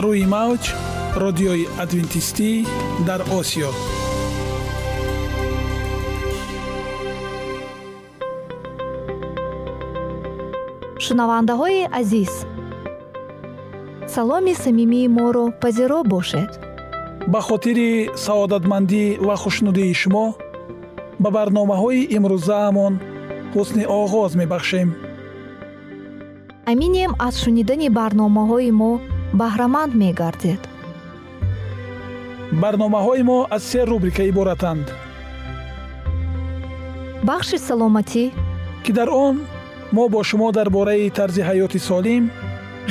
روی موج رادیوی ادوینتیستی در آسیا. шунавандаҳои азиз, саломи самимии моро пазиро бошед. ба хотири саодатмандӣ ва хушнудии шумо ба барномаҳои имрӯзаамон ҳусни оғоз мебахшем. аминем аз шунидани барномаҳои мо баҳраманд мегардед. барномаҳои мо аз се рубрика иборатанд. бахши саломатӣ, ки дар он ما با شما درباره طرز حیات سالم،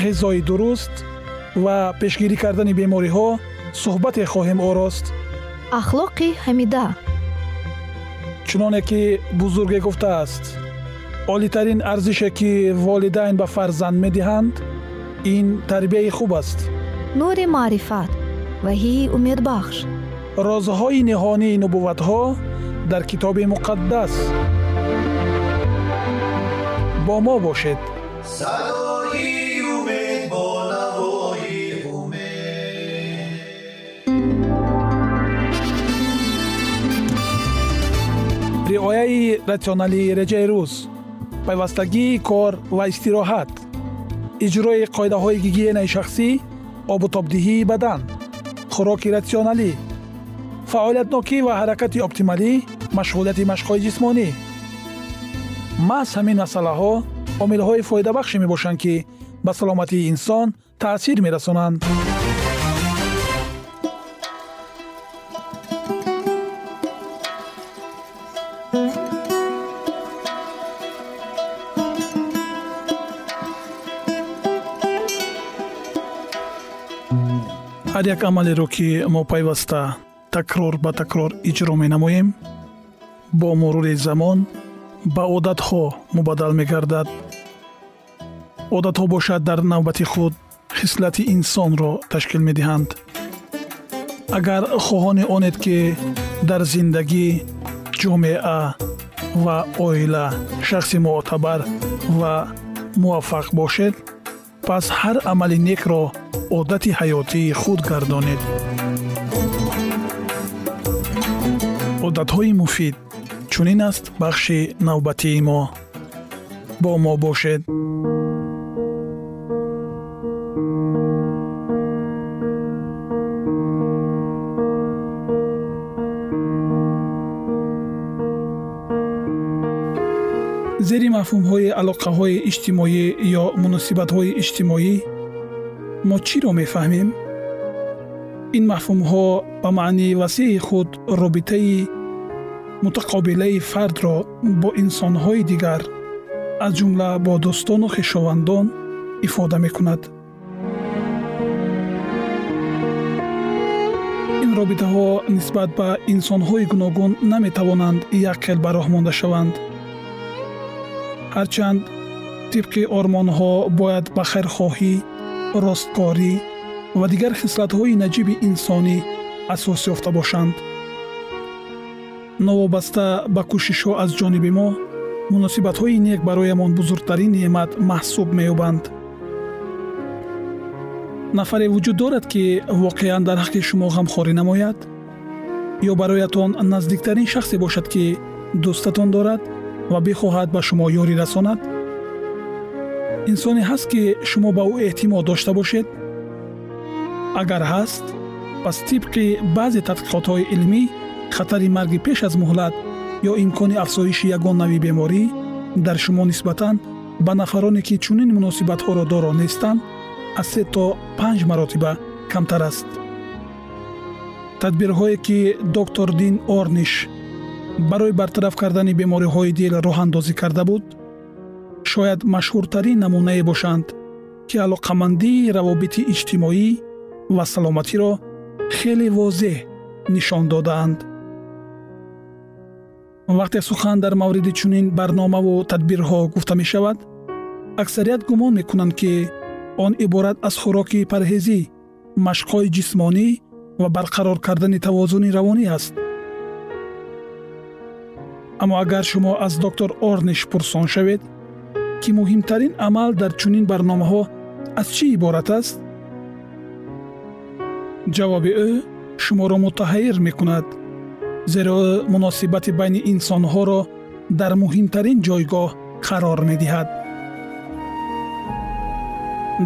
غذای درست و پیشگیری کردن بیماری‌ها صحبت خواهیم آراست. اخلاق حمیده، چنانه که بزرگ گفته است، عالی‌ترین ارزشی که والدین به فرزند می‌دهند، این تربیت خوب است. نور معرفت و هی امید بخش، رازهای نهانی نبوت‌ها در کتاب مقدس. با ما باشید. صدای امید با نوای امید. رعایه راسیونالی رجای روز، پیوستگی کار و استراحت، اجرای قاعده های گیگینه شخصی، آب و تابدهی بدن، خوراک راسیونالی، فعالیت نوکی و حرکت اپتیمالی، مشغولیت مشق‌های جسمانی. محض همین مسئله‌ها عامل‌های فایده بخش می‌باشند که به سلامتی انسان تأثیر می‌رسانند. هر یک عملی رو که ما پیوسته تکرار به تکرار اجرا می‌نماییم، با مرور زمان با عادت‌ها مبادل می‌گردد. عادت‌ها باشد در نوبت خود خصلت انسان را تشکیل می‌دهند. اگر خواهان آنید که در زندگی، جامعه و عائله شخص معتبر و موفق باشد، پس هر عمل نیک را عادت حیاتی خود گردانید. عادت‌های مفید چونین است بخش نوبتی ما. با ما باشد. زیر مفهوم‌های علاقه‌های اجتماعی یا مناسبت‌های اجتماعی ما چی را می‌فهمیم؟ این مفهوم‌ها به معنی وسیع خود رابطه‌ای متقابله فرد را با انسان‌های دیگر از جمله با دوستان و خویشاوندان افاده می‌کند. این رابطه‌ها نسبت به انسان‌های گوناگون نمی‌توانند یک خل براه مانده شوند. هرچند طبق آرمان‌ها باید به خیرخواهی، راستکاری و دیگر خصلت‌های نجیب انسانی اساس یافته باشند. навобаста ба кӯшишҳо аз ҷониби мо, муносибатҳои нек бароямон бузургтарин неъмат маҳсуб меёбанд. нафаре вуҷуд дорад, ки воқеан дар ҳаққи шумо ғамхорӣ намояд ё бароятон наздиктарин шахсе бошад, ки дӯстатон дорад ва бихоҳад ба шумо ёрӣ расонад? инсоне ҳаст, ки шумо ба ӯ эътимод дошта бошед? агар ҳаст, пас тибқи баъзе тадқиқотҳои илмӣ خطر مرگ پیش از مهلت یا امکان افزایش یگان نوع بیماری در شما نسبتاً به نفرانی که چنین مناسبت‌ها را دارا نیستند از 3 تا 5 مراتب کمتر است. تدبیرهایی که دکتر دین آرنیش برای برطرف کردن بیماری‌های دل راه اندازی کرده بود، شاید مشهورترین نمونه باشند که علاقه‌مندی روابط اجتماعی و سلامتی را خیلی واضح نشان دادند. وقتی سخن در مورد چنین برنامه و تدبیرها گفته می شود، اکثریت گمان می کنند که آن عبارت از خوراک پرهیزی، مشق‌های جسمانی و برقرار کردن توازن روانی است. اما اگر شما از دکتر آرنیش پرسان شوید که مهمترین عمل در چنین برنامه ها از چی عبارت است، جواب او شما را متحیر می کند، زیرا مناسبت بین انسانها را در مهمترین جایگاه قرار می دهد.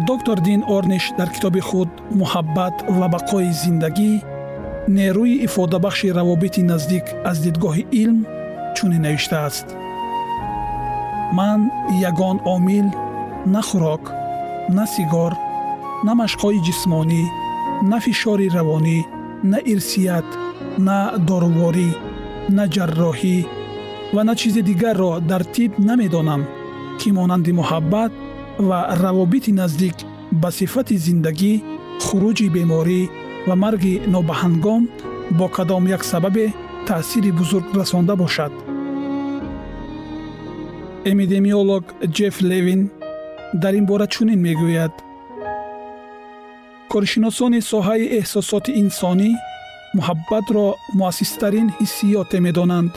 دکتر دین آرنش در کتاب خود محبت و بقای زندگی نیروی افاده بخش روابط نزدیک از دیدگاه علم چنین نوشته است: من یگان عامل نه خوراک، نه سیگار، نه مشق‌های جسمانی، نه فشار روانی، نه ارثیات، نه دارویی، نه جراحی و نه چیز دیگر را در طب نمی‌دانم که مانند محبت و روابط نزدیک به صفت زندگی، خروج بیماری و مرگ نابهنگام با کدام یک سبب تأثیر بزرگ رسانده باشد. اپیدمیولوگ جف لیوین در این باره چنین میگوید: کارشناسان ساحه احساسات انسانی محبت را مؤثرترین حسیات می‌دانند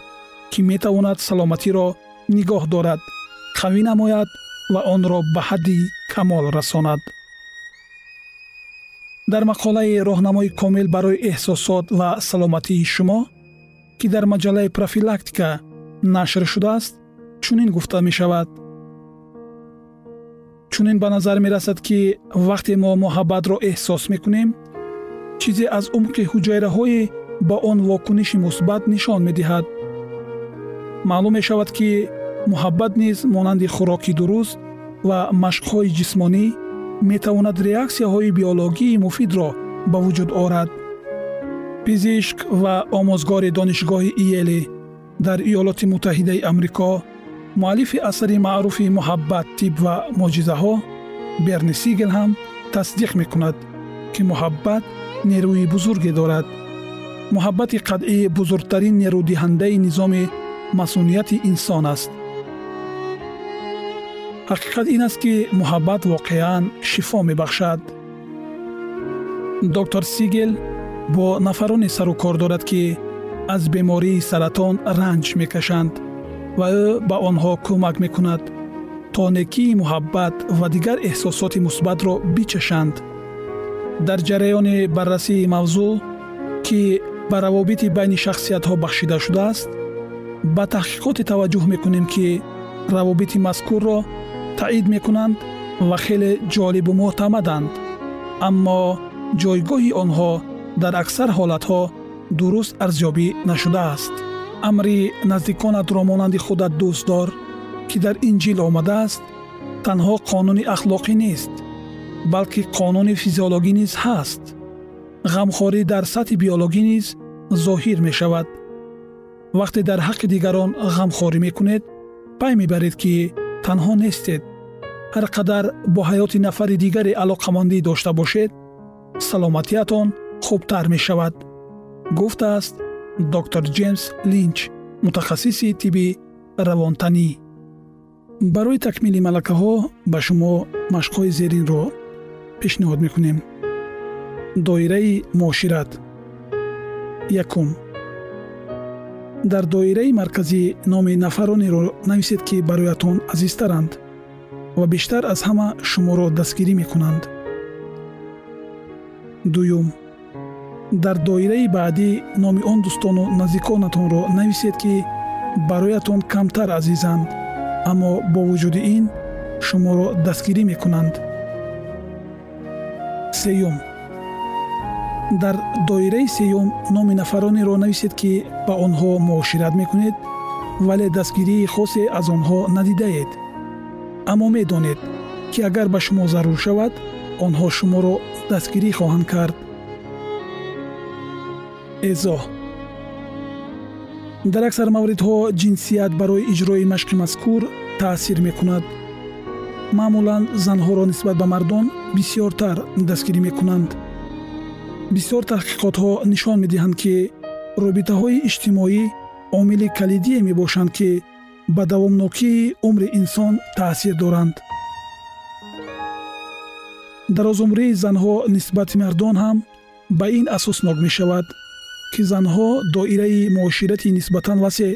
که می‌تواند سلامتی را نگاه دارد، قوی نماید و آن را به حدی کمال رساند. در مقاله راهنمای کامل برای احساسات و سلامتی شما که در مجله پروفیلاکتیکا نشر شده است چنین گفته می شود: چنین به نظر می رسد که وقتی ما محبت را احساس می کنیم چیزی از عمق حجره های با آن واکنش مثبت نشان می دهد. معلوم می شود که محبت نیز مانند خوراکی درست و مشق‌های جسمانی می‌تواند ریاکسی‌های بیولوژی مفید را به وجود آورد. پزشک و آموزگار دانشگاه ایل در ایالات متحده آمریکا، مؤلف اثر معروف محبت، طب و معجزه‌ها، برنی سیگل هم تصدیق می‌کند که محبت نیروی بزرگی دارد. محبت قطعی بزرگترین نیرودهنده نظام مصونیت انسان است. حقیقت این است که محبت واقعاً شفا می بخشد. دکتر سیگل با نفران سر و کار دارد که از بیماری سرطان رنج می کشند و او به آنها کمک می کند تا نکی محبت و دیگر احساسات مثبت را بچشند. در جریان بررسی موضوع که به روابط بین شخصیت ها بخشیده شده است، به تحقیقات توجه می کنیم که روابط مذکور را تایید میکنند و خیلی جالب و معتمدند، اما جایگاه آنها در اکثر حالتها درست ارزیابی نشده است. امری نزدیکانت را مانند خودت دوست دار که در انجیل آمده است تنها قانون اخلاقی نیست، بلکه قانون فیزیولوژی نیز هست. غمخواری در سطح بیولوژی نیز ظاهر می شود. وقتی در حق دیگران غمخواری میکنید پای میبرید که تنها نیستید. هر قدر با حیات نفر دیگری علاقمندی داشته باشید، سلامتیتان خوبتر می شود. گفته است دکتر جیمز لینچ، متخصص طب روانتنی. برای تکمیل ملکه ها به شما مشق‌های زیرین را پیشنهاد می کنیم: دایره معاشرت. 1. در دایره مرکزی نام نفرانی را نویسید که برایتان عزیزترند و بیشتر از همه شما را دستگیری می کنند. 2. در دایره بعدی نام آن دوستان و نزدیکانتان را نویسید که برایتان کمتر عزیزند اما با وجود این شما را دستگیری می کنند. 3. در دایره سیوم نام نفرانی را نویسید که با آنها معاشرت میکنید ولی دستگیری خاصی از آنها ندیده اید، اما میدانید که اگر به شما ضرور شود آنها شما را دستگیری خواهند کرد. 4. در اکثر موردها جنسیت برای اجرای مشق مذکور تأثیر میکند. معمولا زنها را نسبت به مردان بسیارتر دستگیری میکنند. بسیار تحقیقات ها نشان می دهند که رابطه های اجتماعی عامل کلیدی می باشند که به دوامداری عمر انسان تأثیر دارند. درازعمری زنها نسبت مردان هم به این اساس ناگ می شود که زنها دایره معاشرتی نسبتاً وسیع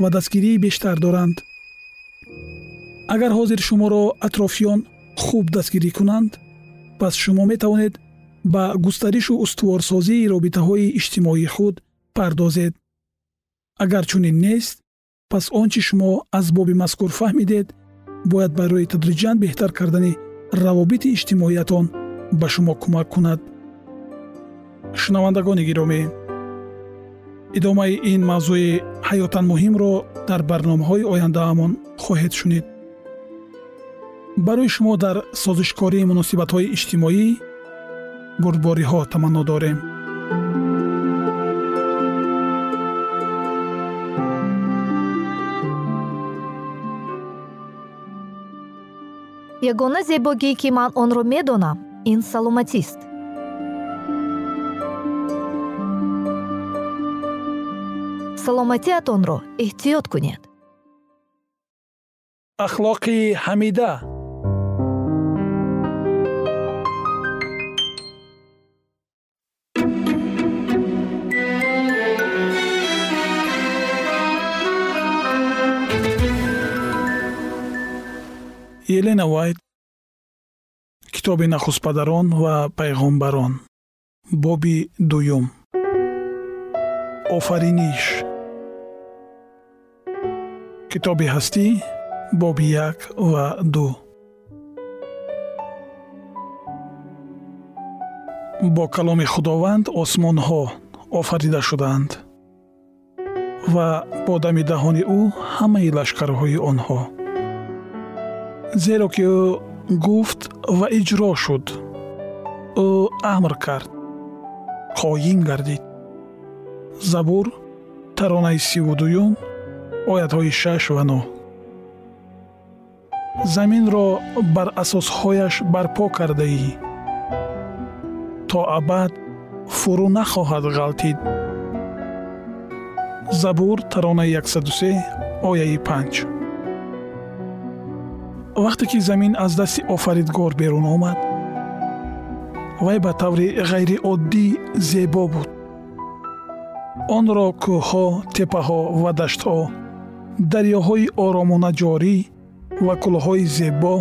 و دستگیری بیشتر دارند. اگر حاضر شما را اطرافیان خوب دستگیری کنند، پس شما می توانید ба густаришу устуворсозии робитаҳои иҷтимоии худ пардозед. агар чунин нест, пас он чи шумо аз боби мазкур фаҳмидед, бояд барои тадриҷан беҳтар кардани روابط اجتماعیتان به شما کمک کند. شنوندگان گرامی، ادامه این موضوع حیاتاً مهم را در برنامه‌های آینده همان خواهید شنید. برای شما در سازشکاری مناسبت‌های اجتماعی بردباری‌ها تمنا داریم. ягона зебогӣ ки ман онро медонам ин саломатист. саломатиатонро эҳтиёт кунед. ахлоқи ҳамида. елена вайт, китоби нахустпадарон ва пайғомбарон, боби дуюм. офариниш. китоби ҳастӣ, боби 1 ва 2. бо каломи худованд осмонҳо офарида шуданд ва бо дами даҳони ӯ ҳамаи лашкарҳои онҳо. зеро ки ӯ гуфт ва иҷро шуд. ӯ амр кард, қоим гардид. забур таронаи 32 оятҳои 6 ва 9. заминро бар асосҳояш барпо кардаӣ, то абад фурӯ нахоҳад ғалтид. забур таронаи 103 ояи 5. вақте ки замин аз дасти офаридгор берун омад, вай ба таври ғайриоддӣ зебо буд. онро кӯҳҳо, теппаҳо ва даштҳо, дарёҳои оромонаҷорӣ ва кӯлҳои зебо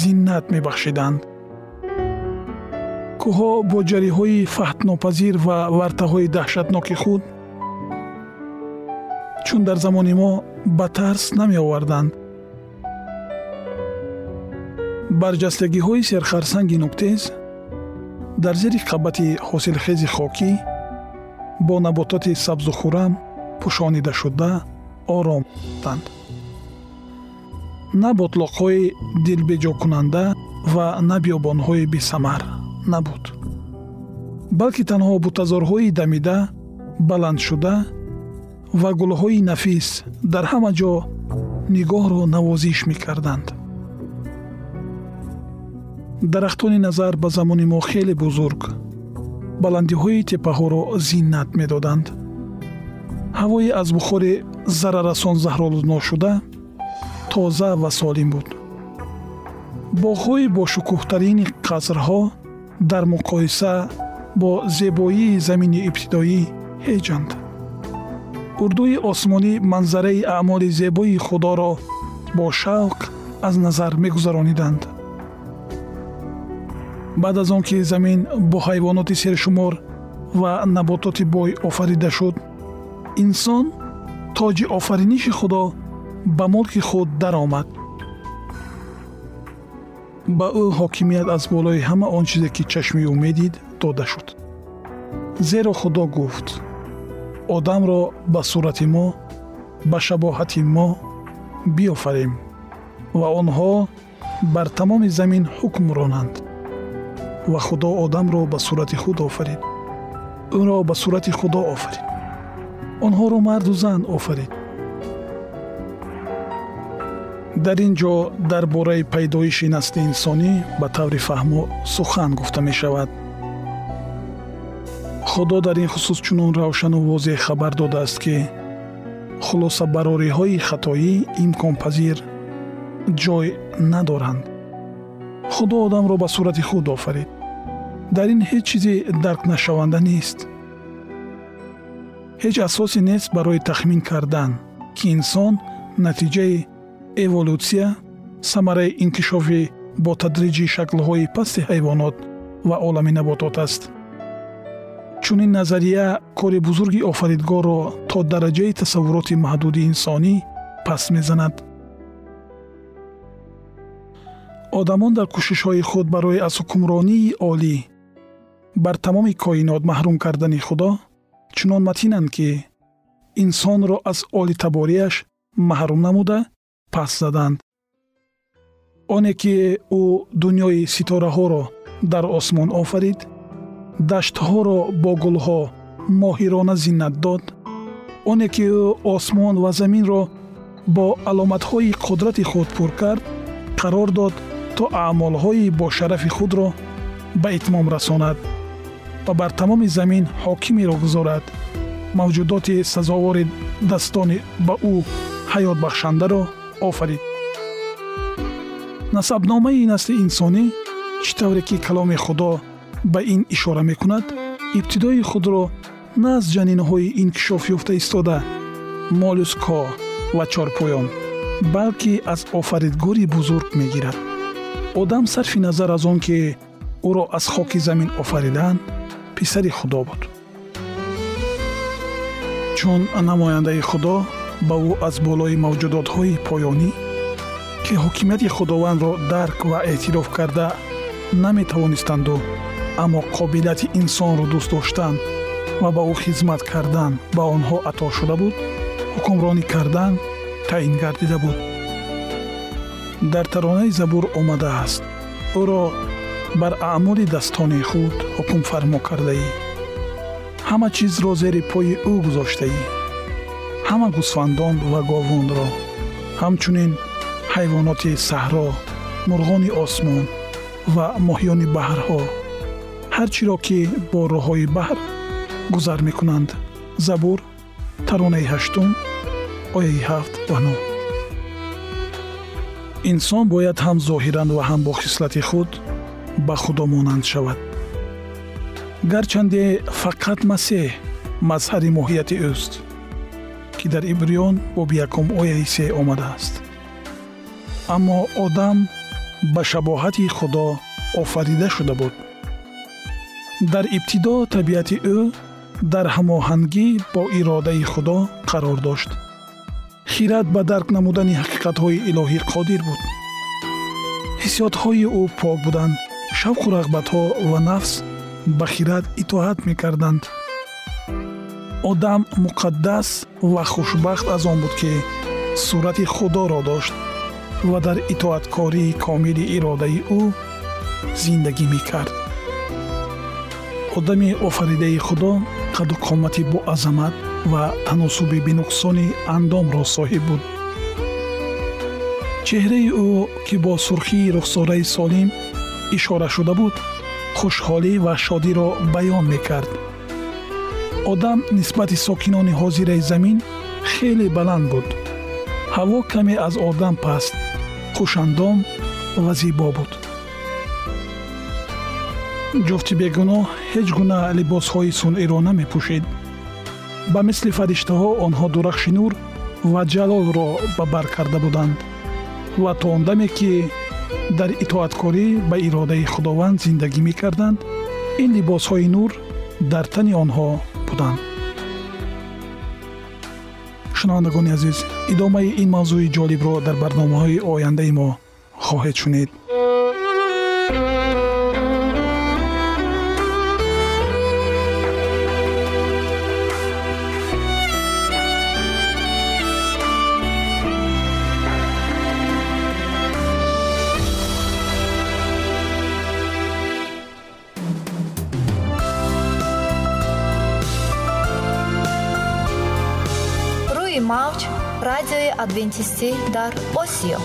зиннат мебахшиданд. кӯҳҳо бо ҷариҳои фаҳмнопазир ва вартаҳои даҳшатноки худ, чун дар замони мо, ба тарс намеоварданд. барҷастагиҳои серхарсанги нуктез дар зери қабати ҳосилхези хокӣ бо набототи сабзу хӯрам пӯшонида шуда ором буданд. на ботлоқҳои дилбеҷокунанда ва на биёбонҳои бесамар набуд, балки танҳо бутазорҳои дамида, баландшуда ва гулҳои нафис дар ҳама ҷо нигоҳро навозиш мекарданд. дарахтони назар ба замони мо хеле бузург баландиҳои теппаҳоро зиннат медоданд. ҳавое аз бухори зарарасон заҳролудношуда тоза ва солим буд. боғҳои бошукӯҳтарини қасрҳо дар муқоиса бо зебоии замини ибтидоӣ ҳеҷанд. урдуи осмонӣ манзараи аъмоли зебои худоро бо шавқ аз назар мегузарониданд. баъд аз он ки замин бо ҳайвоноти сершумор ва набототи бой офарида шуд, инсон тоҷи офариниши худо ба мулки худ даромад. ба ӯ ҳокимият аз болои ҳама он чизе ки чашми ӯ медид дода шуд. зеро худо гуфт: одамро ба сурати мо, ба шабоҳати мо биёфарем ва онҳо бар тамоми замин ҳукм ронанд. ва худо одамро ба сурати худ офарид, ӯро ба сурати худо офарид, онҳоро марду зан офарид. дар ин ҷо дар бораи пайдоиши насли инсонӣ ба таври фаҳмо сухан гуфта мешавад. худо дар ин хусус чунон равшану возеҳ хабар додааст ки хулосабарориҳои хатоӣ имконпазир ҷой надоранд. худо одамро ба сурати худ офарид. дар ин ҳеҷ чизи даркнашаванда нест. ҳеҷ асосе нест барои тахмин кардан, ки инсон натиҷаи эволюсия, самараи инкишофи ботадриҷи шаклҳои пасти ҳайвонот و عالم نباتات است. چنین نظریه کار بزرگی آفریدگار را تا درجه تصورات محدود انسانی پس می‌زند. آدمان در کوشش‌های خود برای از حکمرانی عالی بر تمام کائنات محروم کردن خدا چنان متینند که انسان را از عالی تباریش محروم نموده پس زدند. آنه که او دنیای ستاره ها را در آسمان آفرید، دشت ها را با گل ها ماهرانه زینت داد، آنه که او آسمان و زمین را با علامت های قدرت خود پر کرد، قرار داد تا اعمال های با شرف خود را به اتمام رساند و بر تمام زمین حاکمی را گذارد. موجودات سزاوار دستان به او حیات بخشنده را آفرید. نسبنامه این نسل انسانی چطوری که کلام خدا به این اشاره میکند، ابتدای خود را نه از جنین‌های انکشاف یافته ایستاده مالوسک‌ها و چارپایان، بلکه از آفریدگاری بزرگ میگیرد. آدم صرف نظر از آن که او را از خاک زمین آفریدند، پسر خدا بود. چون نماینده خدا با او از بالای موجودات‌های پایانی که حکمیت خداوند را درک و اعتراف کرده نمی توانستند، اما قابلیت انسان را دوست داشتند و با او خدمت کردن به آنها عطا شده بود، حکمرانی کردن تعیین گردیده بود. در ترانه زبور آمده است: او را بر اعمال دستان خود حکم فرما کرده ای، همه چیز را زیر پای او گذاشته ای، همه گوسفندان و گاوان را، همچنین حیوانات صحرا، مرغان آسمان و ماهیان بحرها، هرچی را که با راه‌های بحر گذر می‌کنند. زبور ترانه 8 آیه 7 و 9. انسان باید هم ظاهراً و هم با خصلت خود به خدا مانند شود، گرچند فقط مسیح مظهر ماهیت اوست که در عبریان باب 1 آیه 3 آمده است. اما آدم به شباهت خدا آفریده شده بود. در ابتدا طبیعت او در هماهنگی با اراده خدا قرار داشت. خیرت به درک نمودن حقیقت‌های الهی قادر بود. حسیات‌های او پاک بودند. شوق و رغبت‌ها و نفس به خیرت اطاعت می‌کردند. آدم مقدس و خوشبخت از آن بود که صورت خدا را داشت و در اطاعتکاری کامل اراده او زندگی می‌کرد. آدم آفریده خدا قد و قامتی با عظمت و تناسب بی‌نقصان اندام را صاحب بود. چهره او که با سرخی رخساره سالم اشاره شده بود، خوشحالی و شادی را بیان می‌کرد. آدم نسبت ساکنان حاضر زمین خیلی بلند بود. هوا کمی از آدم پست، خوش‌اندام و زیبا بود. جفت بیگناه هیچ گونه لباس‌های صنعی را نمی‌پوشید. به مثل فرشته‌ها آنها درخش نور و جلال را به بر کرده بودند و تا آندمی که در اطاعتکاری به اراده خداوند زندگی می‌کردند، این لباس‌های نور در تن آنها بودند. شنوندگان عزیز، ادامه این موضوع جالب را در برنامه‌های آینده ما خواهید شنید. موج رادیوی ادونتیستی در آسیا.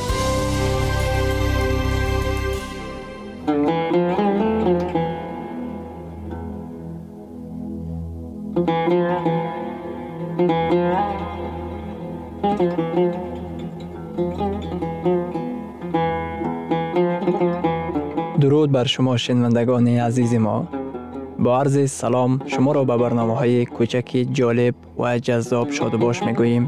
درود بر شما شنوندگان عزیز ما. با عرض سلام شما را به برنامه‌های کوچک جالب و جذاب شادباش می‌گوییم.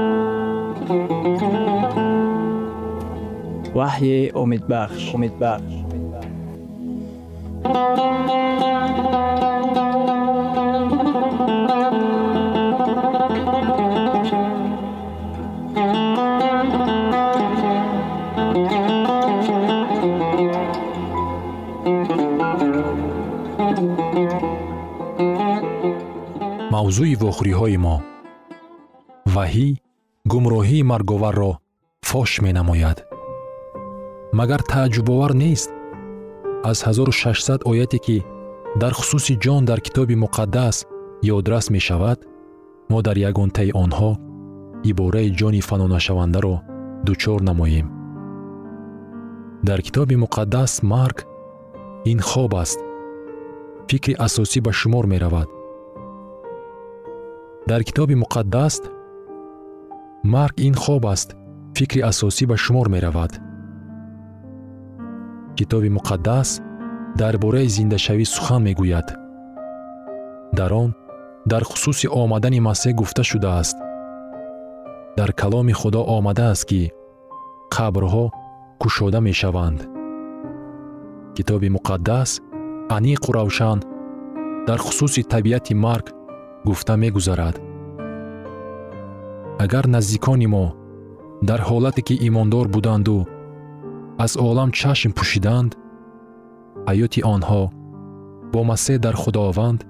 وحی امیدبخش. موضوع وخوری‌های ما وحی گمراهی مرگاور را فاش می‌نماید. مگر تعجب‌آور نیست از 1600 آیتی که در خصوص جان در کتاب مقدس یادرس می‌شود، ما در یگانه‌ی آنها عباره جان فنا نشونده را دوچار نماییم. در کتاب مقدس مرگ این خواب است. فکر اساسی به شمار می‌رود. در کتاب مقدس مرگ این خواب است. فکر اساسی به شمار می‌رود. کتاب مقدس درباره زنده شوی سخن میگوید. در آن در خصوص آمدن مسیح گفته شده است. در کلام خدا آمده است که قبرها گشوده میشوند. کتاب مقدس انیق و روشن در خصوص طبیعت مرگ گفته میگذارد. اگر نزدیکان ما در حالتی که ایماندار بودند و از عالم چشم پوشیدند، حیات آنها با مسیح در خداوند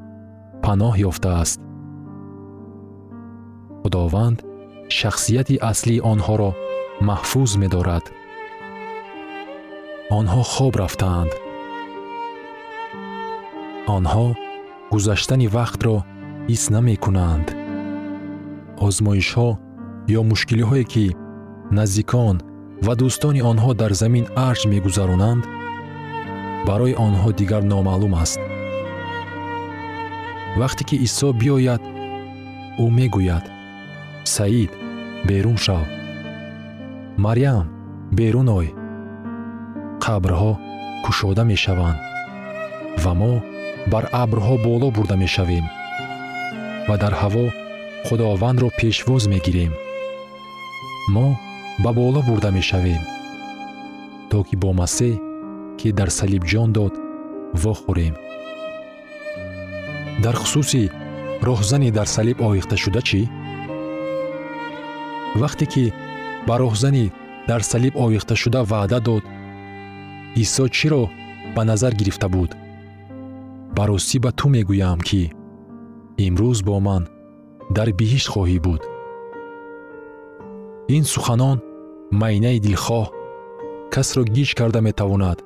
پناه یافته است. خداوند شخصیت اصلی آنها را محفوظ می دارد. آنها خواب رفتند. آنها گذشتن وقت را حس نمی کنند. آزمایش ها یا مشکلی هایی که نزدیکان و دوستان آنها در زمین ارج می گذرانند برای آنها دیگر نامعلوم است. وقتی که عیسی بیاید، او می گوید سعید بیرون شو، مریم بیرون آی، قبرها گشوده می شوند و ما بر ابرها بالا برده می شویم و در هوا خداوند را پیشواز می گیریم. ما به بالا برده می شویم تا که با مسیح که در صلیب جان داد واخوریم. در خصوص راهزن در صلیب آویخته شده چی؟ وقتی که به راهزن در صلیب آویخته شده وعده داد، عیسی چی را به نظر گرفته بود؟ به راستی به تو می گویم که امروز با من در بهشت خواهی بود. این سخنان معنی دلخواه کس را گیج کرده می تواند،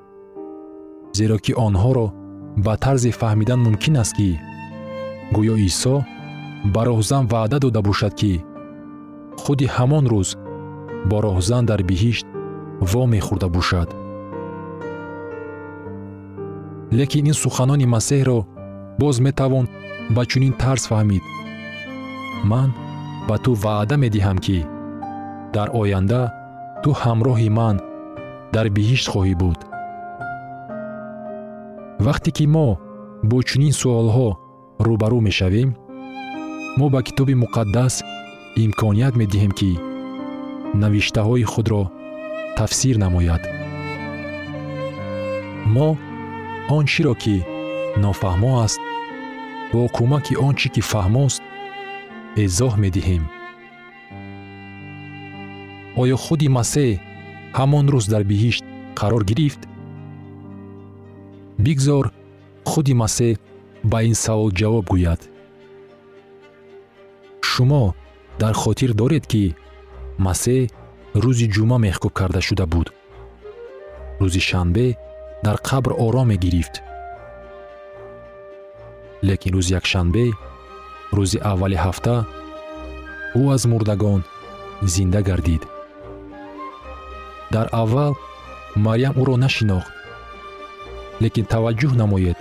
زیرا که آنها را به طرز فهمیدن ممکن است که گویا عیسی به راهزن وعده داده باشد که خود همان روز با راهزن در بهشت وا می خورده باشد. لیکن این سخنان مسیح را باز می توان به چنین طرز فهمید: من به تو وعده می دهم که در آینده تو همراه من در بهشت خواهی بود. وقتی که ما با چنین سوالها روبرو می شویم، ما به کتاب مقدس امکانیت می دهیم که نوشته های خود را تفسیر نماید. ما آنچی را که نافهما است با کمک آنچی که فهماست ایضاح می دهیم. آیا خودی مسیح همان روز در بهشت قرار گرفت؟ بگذار خودی مسیح با این سوال جواب گوید. شما در خاطر دارید که مسیح روز جمعه محکوم کرده شده بود. روز شنبه در قبر آرام گرفت. لیکن روز یک شنبه، روز اول هفته، او از مردگان زنده گردید. در اول مریم او را نشناخت، لیکن توجه نموید.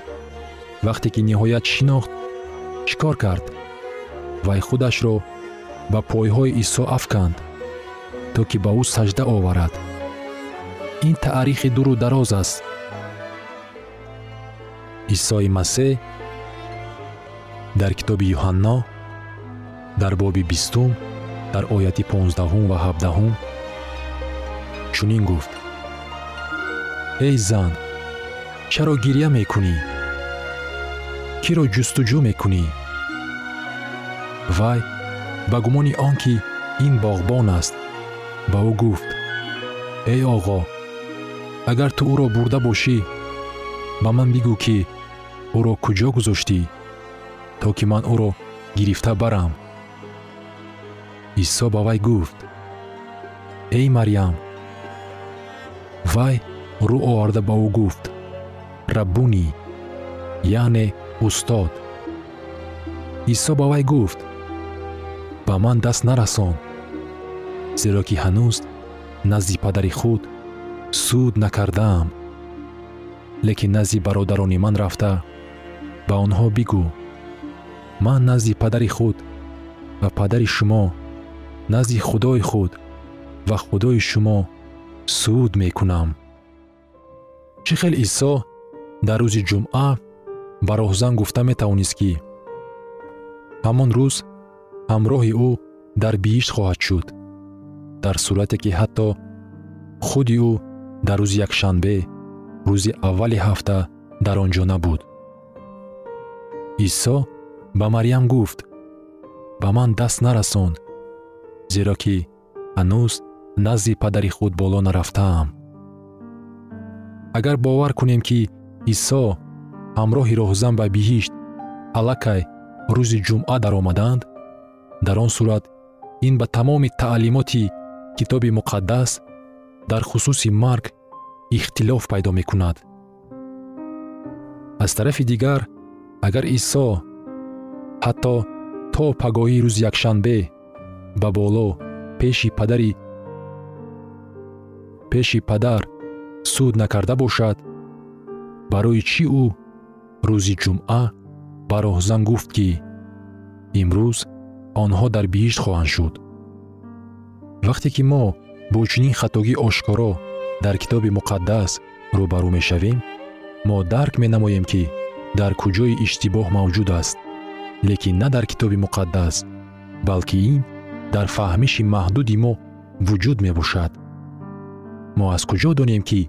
وقتی که نهایت شناخت چیکار کرد؟ وی خودش رو به پایهای عیسی افکند تا که به او سجده آورد. این تاریخ دور و دراز است. عیسی مسیح در کتاب یوحنا در باب 20 در آیات 15 و 17 چنین گفت: ای زن، چرا گریه میکنی؟ کی را جستجو میکنی؟ وی به گمان آنکه این باغبان است به او گفت: ای آقا، اگر تو او را برده باشی به من بگو که او را کجا گذاشتی تا که من او را گرفته برم. عیسی به وی گفت: ای مریم. وی رو آورده به او گفت: ربونی، یعنی استاد. عیسی به وی گفت: به من دست نرسان، زیرا که هنوز نزد پدر خود سود نکردم، لیکن نزد برادران من رفته به آنها بگو من نزد پدر خود و پدر شما، نزد خدای خود و خدای شما سود میکنم. چه خیلی عیسی در روز جمعه به راهزن گفته میتوانست که همان روز همراه او در بهشت خواهد شد، در صورتی که حتی خود او در روز یکشنبه، روز اول هفته، در آنجا نبود. عیسی به مریم گفت: به من دست نرسان، زیرا که هنوز نزد پدر خود بالا نرفتم. اگر باور کنیم که عیسی همراه راهزن به بهشت الکی روز جمعه در آمدند، در آن صورت این به تمام تعلیمات کتاب مقدس در خصوص مرگ اختلاف پیدا می کند. از طرف دیگر، اگر عیسی حتی تا پگاهی روز یکشنبه به بالا پیش پدر سود نکرده باشد، برای چی او روز جمعه به راهزن گفت که امروز آنها در بهشت خواهند شد؟ وقتی که ما با چنین خطاگی آشکارا در کتاب مقدس روبرو می شویم، ما درک می نماییم که در کجای اشتباه موجود است، لیکن نه در کتاب مقدس، بلکه این در فهمش محدودی ما وجود می باشد. ما از کجا دانیم که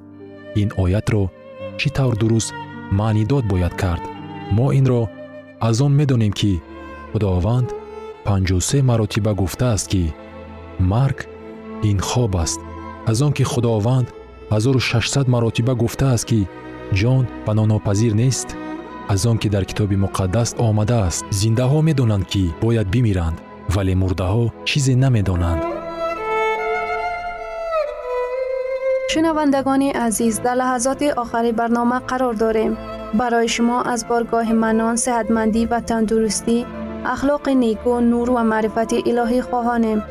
این آیت را چی طور درست معنی داد باید کرد؟ ما این را از آن می دانیم که خداوند 53 مرتبه گفته است که مرگ این خواب است، از آن که خداوند 1600 مرتبه گفته است که جان پناهناپذیر نیست، از آن که در کتاب مقدس آمده است زنده ها می دانند که باید بمیرند ولی مرده ها چیزی نمی دانند. شنوندگان عزیز، در لحظات آخری برنامه قرار داریم. برای شما از بارگاه منان، صحتمندی و تندرستی، اخلاق نیکو، نور و معرفت الهی خواهانیم.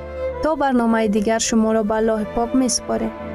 تا برنامه دیگر شما را به الله پاک می سپاریم.